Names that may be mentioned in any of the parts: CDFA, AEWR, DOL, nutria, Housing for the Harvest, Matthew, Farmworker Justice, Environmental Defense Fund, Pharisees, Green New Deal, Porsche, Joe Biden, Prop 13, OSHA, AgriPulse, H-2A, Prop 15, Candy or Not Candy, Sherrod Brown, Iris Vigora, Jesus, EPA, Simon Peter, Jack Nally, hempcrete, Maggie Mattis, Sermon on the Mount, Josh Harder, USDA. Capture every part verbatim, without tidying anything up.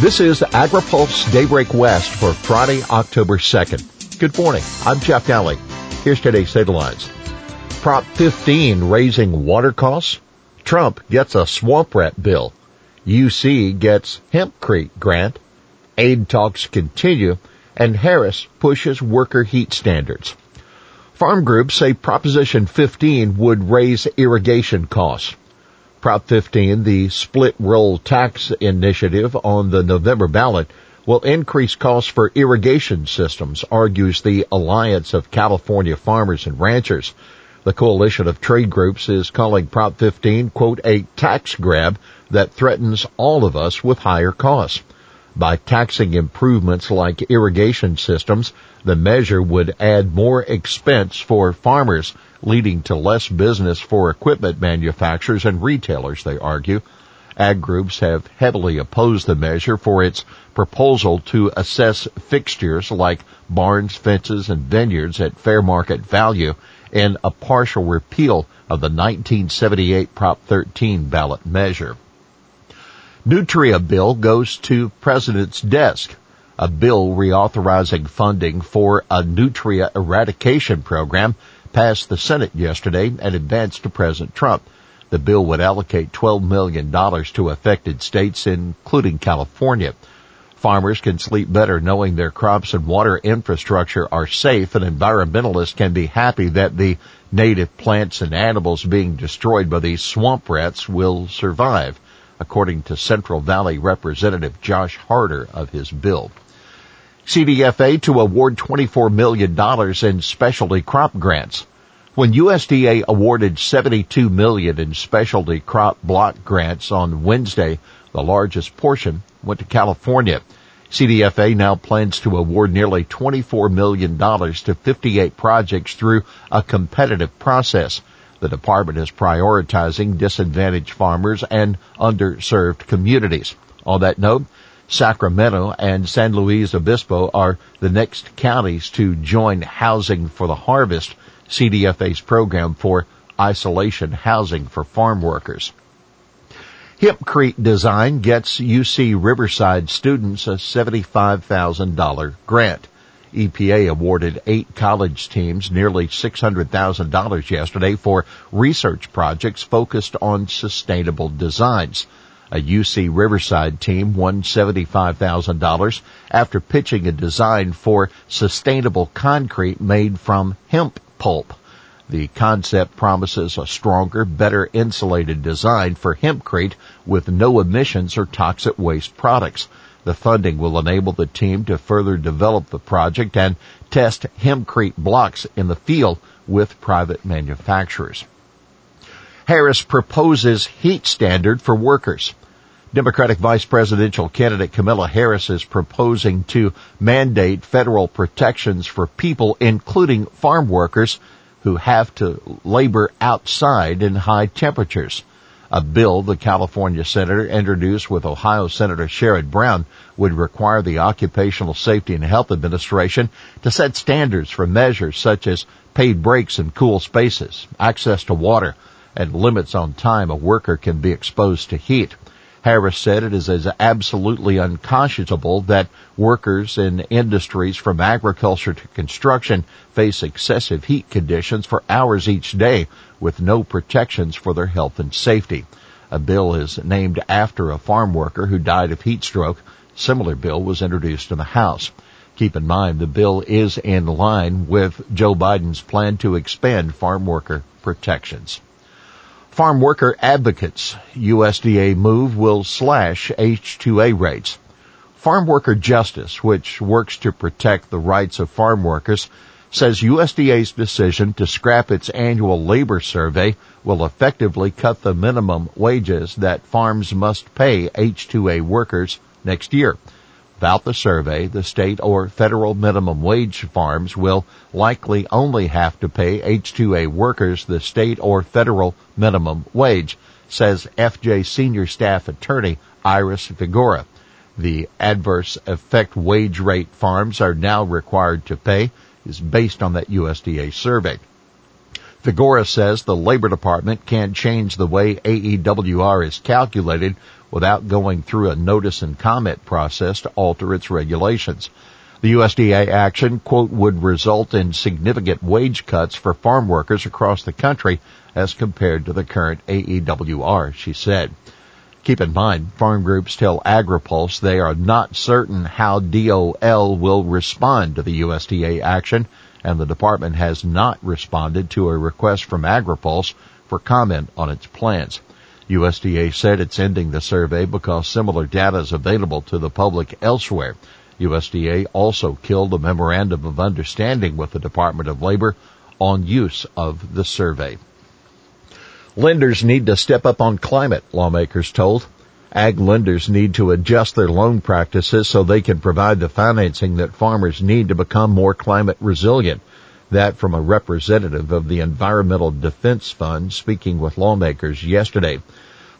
This is the AgriPulse Daybreak West for Friday, October second. Good morning. I'm Jack Nally. Here's today's headlines. Prop fifteen raising water costs. Trump gets a swamp rat bill. U C gets hempcrete grant. Aid talks continue. And Harris pushes worker heat standards. Farm groups say Proposition fifteen would raise irrigation costs. Prop fifteen, the split roll tax initiative on the November ballot, will increase costs for irrigation systems, argues the Alliance of California Farmers and Ranchers. The coalition of trade groups is calling Prop fifteen, quote, a tax grab that threatens all of us with higher costs. By taxing improvements like irrigation systems, the measure would add more expense for farmers, leading to less business for equipment manufacturers and retailers, they argue. Ag groups have heavily opposed the measure for its proposal to assess fixtures like barns, fences, and vineyards at fair market value in a partial repeal of the nineteen seventy-eight Prop thirteen ballot measure. Nutria bill goes to president's desk. A bill reauthorizing funding for a nutria eradication program passed the Senate yesterday and advanced to President Trump. The bill would allocate twelve million dollars to affected states, including California. Farmers can sleep better knowing their crops and water infrastructure are safe, and environmentalists can be happy that the native plants and animals being destroyed by these swamp rats will survive, according to Central Valley Representative Josh Harder of his bill. C D F A to award twenty-four million dollars in specialty crop grants. When U S D A awarded seventy-two million dollars in specialty crop block grants on Wednesday, the largest portion went to California. C D F A now plans to award nearly twenty-four million dollars to fifty-eight projects through a competitive process. The department is prioritizing disadvantaged farmers and underserved communities. On that note, Sacramento and San Luis Obispo are the next counties to join Housing for the Harvest, C D F A's program for isolation housing for farm workers. Hempcrete design gets U C Riverside students a seventy-five thousand dollars grant. E P A awarded eight college teams nearly six hundred thousand dollars yesterday for research projects focused on sustainable designs. A U C Riverside team won seventy-five thousand dollars after pitching a design for sustainable concrete made from hemp pulp. The concept promises a stronger, better insulated design for hempcrete with no emissions or toxic waste products. The funding will enable the team to further develop the project and test hempcrete blocks in the field with private manufacturers. Harris proposes heat standard for workers. Democratic vice presidential candidate Kamala Harris is proposing to mandate federal protections for people, including farm workers, who have to labor outside in high temperatures. A bill the California senator introduced with Ohio Senator Sherrod Brown would require the Occupational Safety and Health Administration to set standards for measures such as paid breaks in cool spaces, access to water, and limits on time a worker can be exposed to heat. Harris said it is absolutely unconscionable that workers in industries from agriculture to construction face excessive heat conditions for hours each day with no protections for their health and safety. A bill is named after a farm worker who died of heat stroke. Similar bill was introduced in the House. Keep in mind the bill is in line with Joe Biden's plan to expand farm worker protections. Farm worker advocates. U S D A move will slash H two A rates. Farmworker Justice, which works to protect the rights of farm workers, says U S D A's decision to scrap its annual labor survey will effectively cut the minimum wages that farms must pay H two A workers next year. Without the survey, the state or federal minimum wage farms will likely only have to pay H two A workers the state or federal minimum wage, says F J senior staff attorney Iris Vigora. The adverse effect wage rate farms are now required to pay is based on that U S D A survey. Vigora says the Labor Department can't change the way A E W R is calculated without going through a notice and comment process to alter its regulations. The U S D A action, quote, would result in significant wage cuts for farm workers across the country as compared to the current A E W R, she said. Keep in mind, farm groups tell AgriPulse they are not certain how D O L will respond to the U S D A action, and the department has not responded to a request from AgriPulse for comment on its plans. U S D A said it's ending the survey because similar data is available to the public elsewhere. U S D A also killed a memorandum of understanding with the Department of Labor on use of the survey. Lenders need to step up on climate, lawmakers told. Ag lenders need to adjust their loan practices so they can provide the financing that farmers need to become more climate resilient. That from a representative of the Environmental Defense Fund speaking with lawmakers yesterday.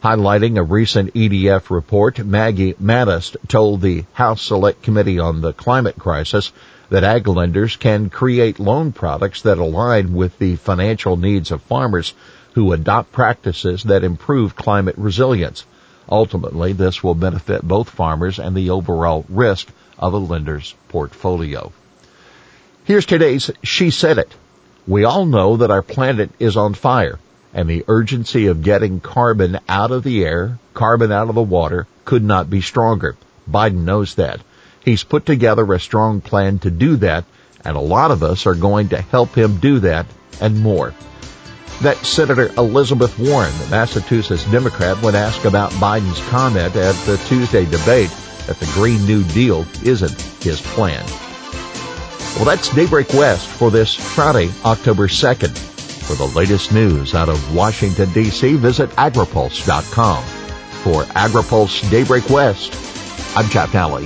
Highlighting a recent E D F report, Maggie Mattis told the House Select Committee on the Climate Crisis that ag lenders can create loan products that align with the financial needs of farmers who adopt practices that improve climate resilience. Ultimately, this will benefit both farmers and the overall risk of a lender's portfolio. Here's today's She Said It. We all know that our planet is on fire, and the urgency of getting carbon out of the air, carbon out of the water, could not be stronger. Biden knows that. He's put together a strong plan to do that, and a lot of us are going to help him do that and more. That's Senator Elizabeth Warren, the Massachusetts Democrat, when asked about Biden's comment at the Tuesday debate that the Green New Deal isn't his plan. Well, that's Daybreak West for this Friday, October second. For the latest news out of Washington, D C, visit agripulse dot com. For AgriPulse Daybreak West, I'm Jack Nally.